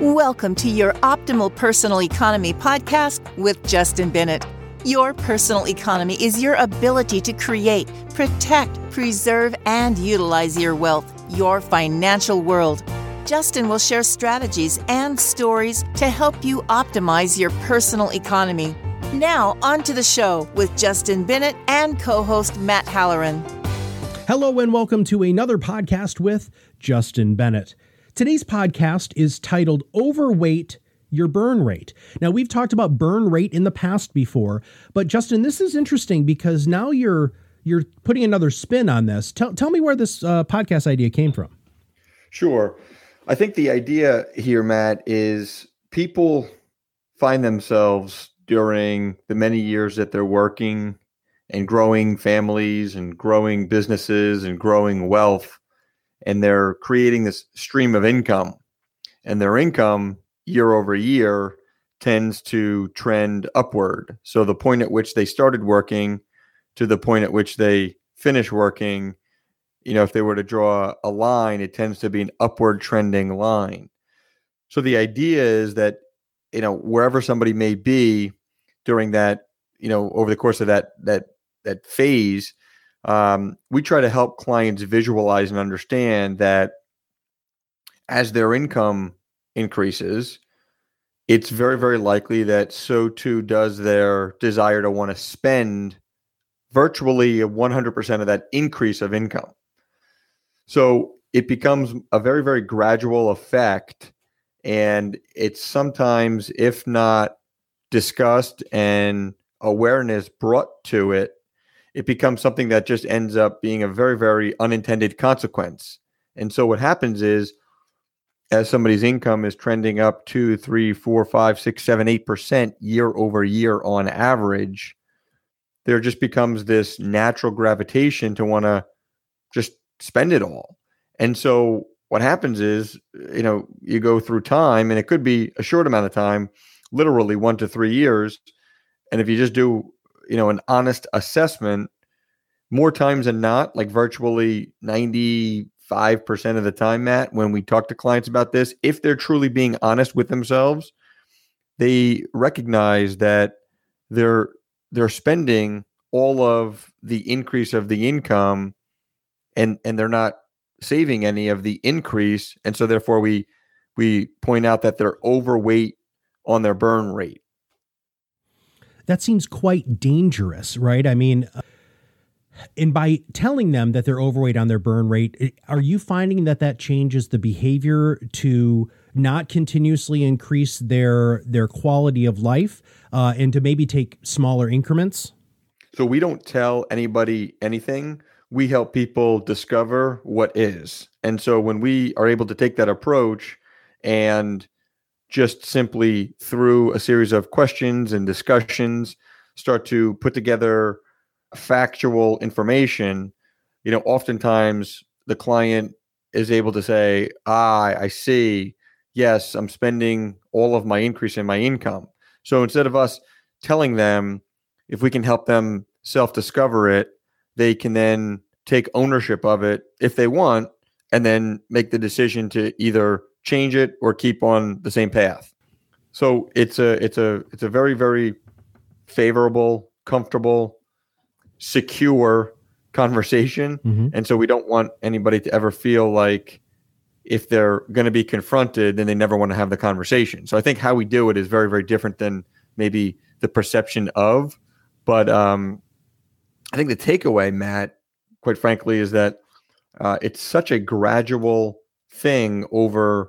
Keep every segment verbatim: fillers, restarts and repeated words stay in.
Welcome to your Optimal Personal Economy podcast with Justin Bennett. Your personal economy is your ability to create, protect, preserve, and utilize your wealth, your financial world. Justin will share strategies and stories to help you optimize your personal economy. Now, on to the show with Justin Bennett and co-host Matt Halloran. Hello and welcome to another podcast with Justin Bennett. Today's podcast is titled Overweight Your Burn Rate. Now, we've talked about burn rate in the past before, but Justin, this is interesting because now you're you're putting another spin on this. Tell, tell me where this uh, podcast idea came from. Sure. I think the idea here, Matt, is people find themselves during the many years that they're working and growing families and growing businesses and growing wealth, and they're creating this stream of income, and their income year over year tends to trend upward. So the point at which they started working to the point at which they finish working, you know, if they were to draw a line, it tends to be an upward trending line. So the idea is that, you know, wherever somebody may be during that, you know, over the course of that, that, that phase, Um, we try to help clients visualize and understand that as their income increases, it's very, very likely that so too does their desire to want to spend virtually one hundred percent of that increase of income. So it becomes a very, very gradual effect. And it's sometimes, if not discussed and awareness brought to it, it becomes something that just ends up being a very, very unintended consequence. And so what happens is, as somebody's income is trending up two, three, four, five, six, seven, eight percent year over year on average, there just becomes this natural gravitation to want to just spend it all. And so what happens is, you know, you go through time, and it could be a short amount of time, literally one to three years. And if you just do you know, an honest assessment, more times than not, like virtually ninety-five percent of the time, Matt, when we talk to clients about this, if they're truly being honest with themselves, they recognize that they're, they're spending all of the increase of the income, and, and they're not saving any of the increase. And so therefore we, we point out that they're overweight on their burn rate. That seems quite dangerous, right? I mean, uh, and by telling them that they're overweight on their burn rate, it, are you finding that that changes the behavior to not continuously increase their their quality of life uh, and to maybe take smaller increments? So we don't tell anybody anything. We help people discover what is. And so when we are able to take that approach and just simply through a series of questions and discussions, start to put together factual information, you know, oftentimes the client is able to say, ah, I see. Yes, I'm spending all of my increase in my income. So instead of us telling them, if we can help them self-discover it, they can then take ownership of it if they want, and then make the decision to either change it or keep on the same path. So it's a it's a it's a very, very favorable, comfortable, secure conversation. Mm-hmm. And so we don't want anybody to ever feel like if they're going to be confronted, then they never want to have the conversation. So I think how we do it is very, very different than maybe the perception of. But um, I think the takeaway, Matt, quite frankly, is that uh, it's such a gradual thing over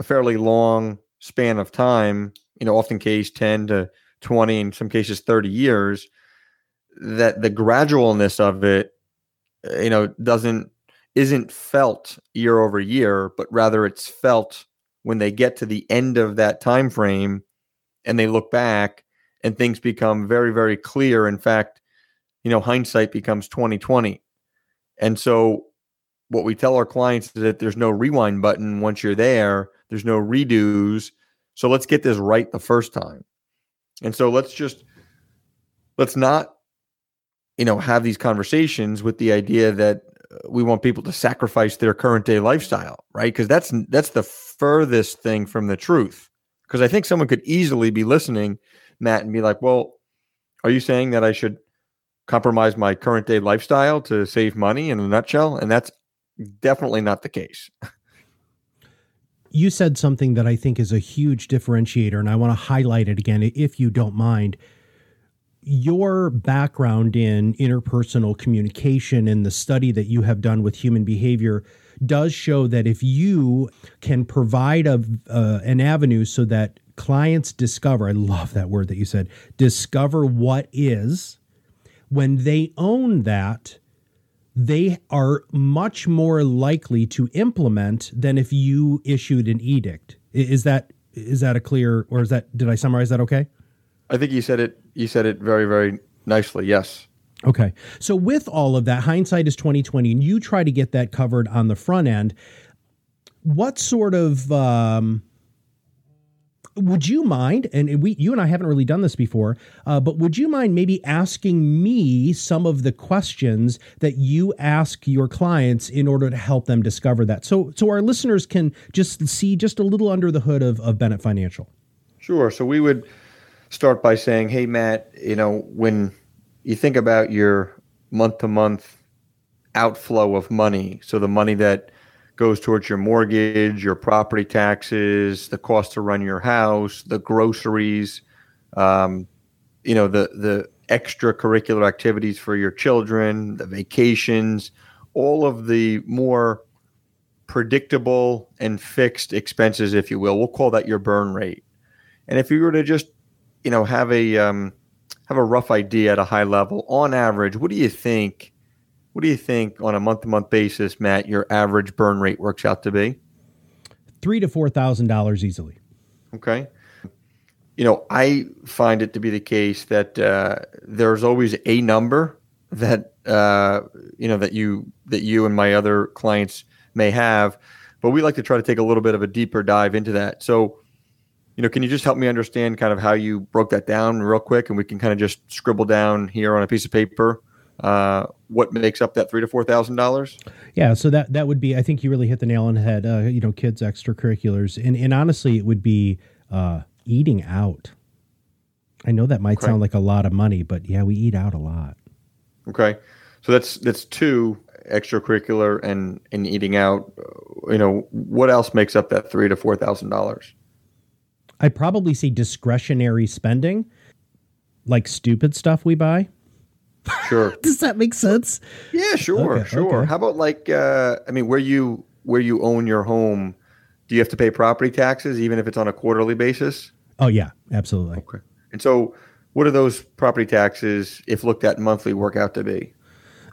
a fairly long span of time, you know, often case ten to twenty, in some cases thirty years, that the gradualness of it, you know, doesn't, isn't felt year over year, but rather it's felt when they get to the end of that time frame and they look back and things become very, very clear. In fact, you know, hindsight becomes twenty twenty. And so what we tell our clients is that there's no rewind button once you're there. There's no redos. So let's get this right the first time. And so let's just, let's not, you know, have these conversations with the idea that we want people to sacrifice their current day lifestyle, right? Because that's, that's the furthest thing from the truth. Because I think someone could easily be listening, Matt, and be like, well, are you saying that I should compromise my current day lifestyle to save money in a nutshell? And that's definitely not the case. You said something that I think is a huge differentiator, and I want to highlight it again, if you don't mind. Your background in interpersonal communication and the study that you have done with human behavior does show that if you can provide a, uh, an avenue so that clients discover, I love that word that you said, discover what is, when they own that, they are much more likely to implement than if you issued an edict. Is that is that a clear, or is that, did I summarize that okay? I think you said it, you said it very, very nicely, yes. Okay. So with all of that, hindsight is twenty twenty, and you try to get that covered on the front end. What sort of, um, would you mind, and we, you and I haven't really done this before, uh, but would you mind maybe asking me some of the questions that you ask your clients in order to help them discover that? So so our listeners can just see just a little under the hood of, of Bennett Financial. Sure. So we would start by saying, hey, Matt, you know, when you think about your month-to-month outflow of money, so the money that goes towards your mortgage, your property taxes, the cost to run your house, the groceries, um, you know, the, the extracurricular activities for your children, the vacations, all of the more predictable and fixed expenses, if you will. We'll call that your burn rate. And if you were to just, you know, have a um, have a rough idea at a high level, on average, what do you think? What do you think on a month-to-month basis, Matt, your average burn rate works out to be? Three to four thousand dollars easily. Okay. You know, I find it to be the case that uh, there's always a number that uh, you know that you that you and my other clients may have, but we like to try to take a little bit of a deeper dive into that. So, you know, can you just help me understand kind of how you broke that down real quick, and we can kind of just scribble down here on a piece of paper Uh, what makes up that three to four thousand dollars? Yeah, so that that would be, I think you really hit the nail on the head. Uh, you know, kids, extracurriculars, and and honestly, it would be uh, eating out. I know that might okay. sound like a lot of money, but yeah, we eat out a lot. Okay, so that's that's two, extracurricular and and eating out. You know, what else makes up that three to four thousand dollars? I'd probably say discretionary spending, like stupid stuff we buy. Sure. Does that make sense? Yeah, sure, okay, sure. Okay. How about like, uh, I mean, where you where you own your home, do you have to pay property taxes even if it's on a quarterly basis? Oh yeah, absolutely. Okay. And so, what are those property taxes, if looked at monthly, work out to be?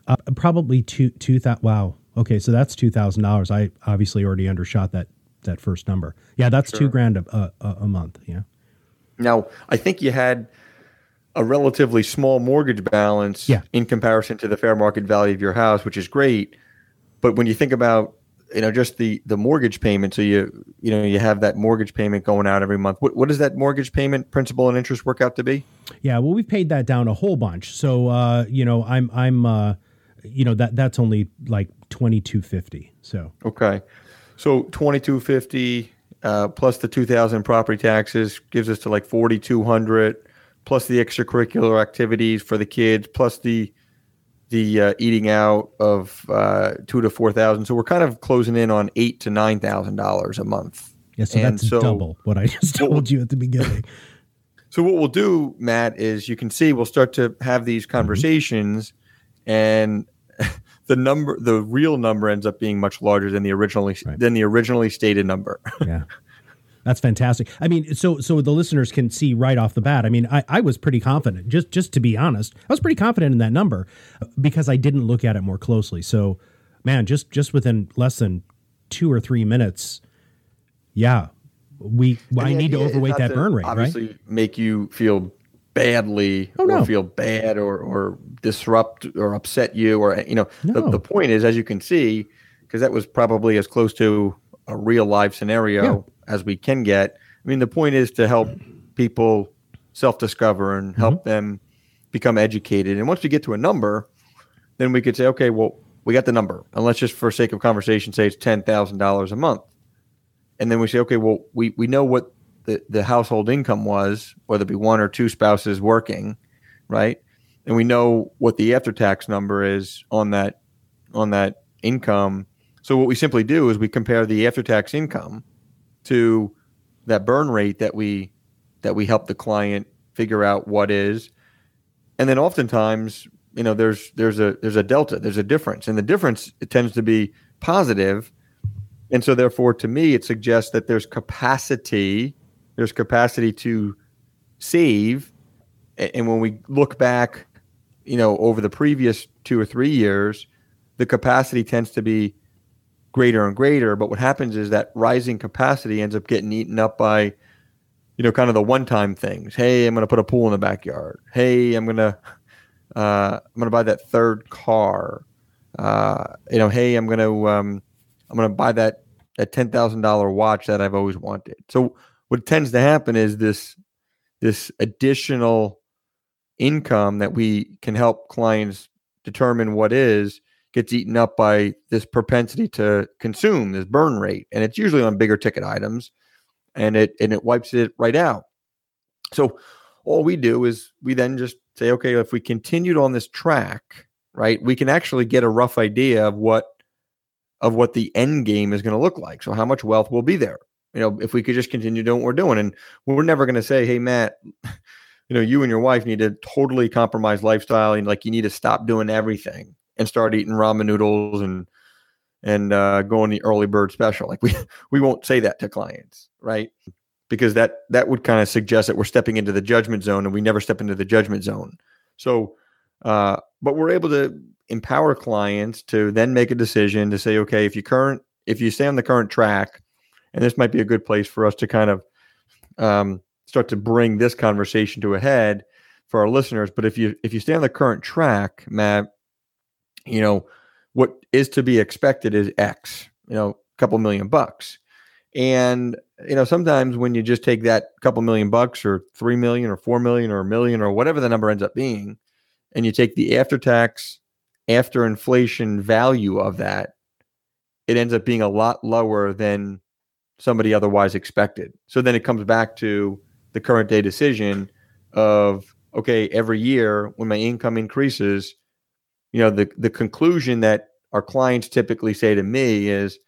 Uh, probably two two thousand. Wow. Okay, so that's two thousand dollars. I obviously already undershot that that first number. Yeah, that's sure. two grand a, a a month. Yeah. Now, I think you had a relatively small mortgage balance yeah. in comparison to the fair market value of your house, which is great. But when you think about, you know, just the, the mortgage payment, so you, you know, you have that mortgage payment going out every month. What, what does that mortgage payment, principal and interest, work out to be? Yeah. Well, we've paid that down a whole bunch. So, uh, you know, I'm, I'm, uh, you know, that that's only like twenty-two fifty. So, okay. So twenty-two fifty, uh, plus the two thousand property taxes gives us to like forty-two hundred. Plus the extracurricular activities for the kids, plus the the uh, eating out of uh, two to four thousand. So we're kind of closing in on eight to nine thousand dollars a month. Yeah, so and that's so, double what I just told well, you at the beginning. So what we'll do, Matt, is you can see we'll start to have these conversations, mm-hmm. and the number, the real number, ends up being much larger than the originally right. than the originally stated number. Yeah. That's fantastic. I mean, so so the listeners can see right off the bat. I mean, I, I was pretty confident, just just to be honest. I was pretty confident in that number because I didn't look at it more closely. So, man, just, just within less than two or three minutes, yeah, we well, I need to overweight that burn rate, right? Obviously make you feel badly oh, no. or feel bad or, or disrupt or upset you or, you know, no. the, the point is, as you can see, because that was probably as close to a real live scenario yeah. as we can get. I mean, the point is to help people self-discover and help mm-hmm. them become educated. And once we get to a number, then we could say, okay, well, we got the number. And let's just, for sake of conversation, say it's ten thousand dollars a month. And then we say, okay, well, we, we know what the, the household income was, whether it be one or two spouses working, right? And we know what the after-tax number is on that on that income. So what we simply do is we compare the after-tax income to that burn rate that we that we help the client figure out what is. And then oftentimes, you know, there's there's a there's a delta, there's a difference, and the difference it tends to be positive. And so therefore, to me, it suggests that there's capacity, there's capacity to save. And when we look back, you know, over the previous two or three years, the capacity tends to be greater and greater. But what happens is that rising capacity ends up getting eaten up by, you know, kind of the one-time things. Hey, I'm going to put a pool in the backyard. Hey, I'm going to, uh, I'm going to buy that third car. Uh, you know, hey, I'm going to, um, I'm going to buy that that ten thousand dollars watch that I've always wanted. So what tends to happen is this this additional income that we can help clients determine what is gets eaten up by this propensity to consume, this burn rate. And it's usually on bigger ticket items, and it, and it wipes it right out. So all we do is we then just say, okay, if we continued on this track, right, we can actually get a rough idea of what, of what the end game is going to look like. So how much wealth will be there? You know, if we could just continue doing what we're doing. And we're never going to say, hey, Matt, you know, you and your wife need to totally compromise lifestyle. And like, you need to stop doing everything and start eating ramen noodles and, and uh, going the early bird special. Like we, we won't say that to clients, right? Because that, that would kind of suggest that we're stepping into the judgment zone, and we never step into the judgment zone. So, uh, but we're able to empower clients to then make a decision to say, okay, if you current, if you stay on the current track, and this might be a good place for us to kind of um, start to bring this conversation to a head for our listeners. But if you if you stay on the current track, Matt, you know, what is to be expected is X, you know, a couple million bucks. And, you know, sometimes when you just take that couple million bucks or three million or four million or a million or whatever the number ends up being, and you take the after tax, after inflation value of that, it ends up being a lot lower than somebody otherwise expected. So then it comes back to the current day decision of, okay, every year when my income increases, you know, the, the conclusion that our clients typically say to me is,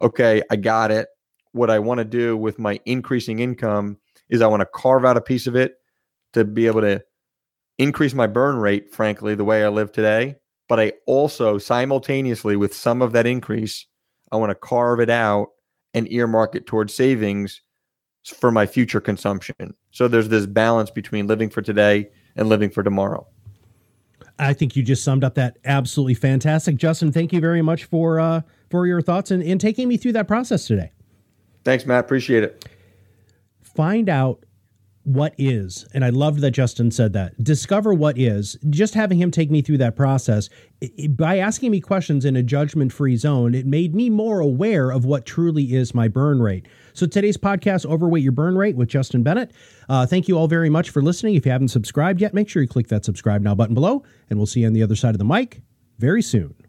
okay, I got it. What I want to do with my increasing income is I want to carve out a piece of it to be able to increase my burn rate, frankly, the way I live today. But I also simultaneously with some of that increase, I want to carve it out and earmark it towards savings for my future consumption. So there's this balance between living for today and living for tomorrow. I think you just summed up that absolutely fantastic. Justin, thank you very much for uh, for your thoughts and, and taking me through that process today. Thanks, Matt. Appreciate it. Find out what is, and I loved that Justin said that, discover what is. Just having him take me through that process, it, by asking me questions in a judgment-free zone, it made me more aware of what truly is my burn rate. So today's podcast, Overweight Your Burn Rate with Justin Bennett. Uh, thank you all very much for listening. If you haven't subscribed yet, make sure you click that subscribe now button below, and we'll see you on the other side of the mic very soon.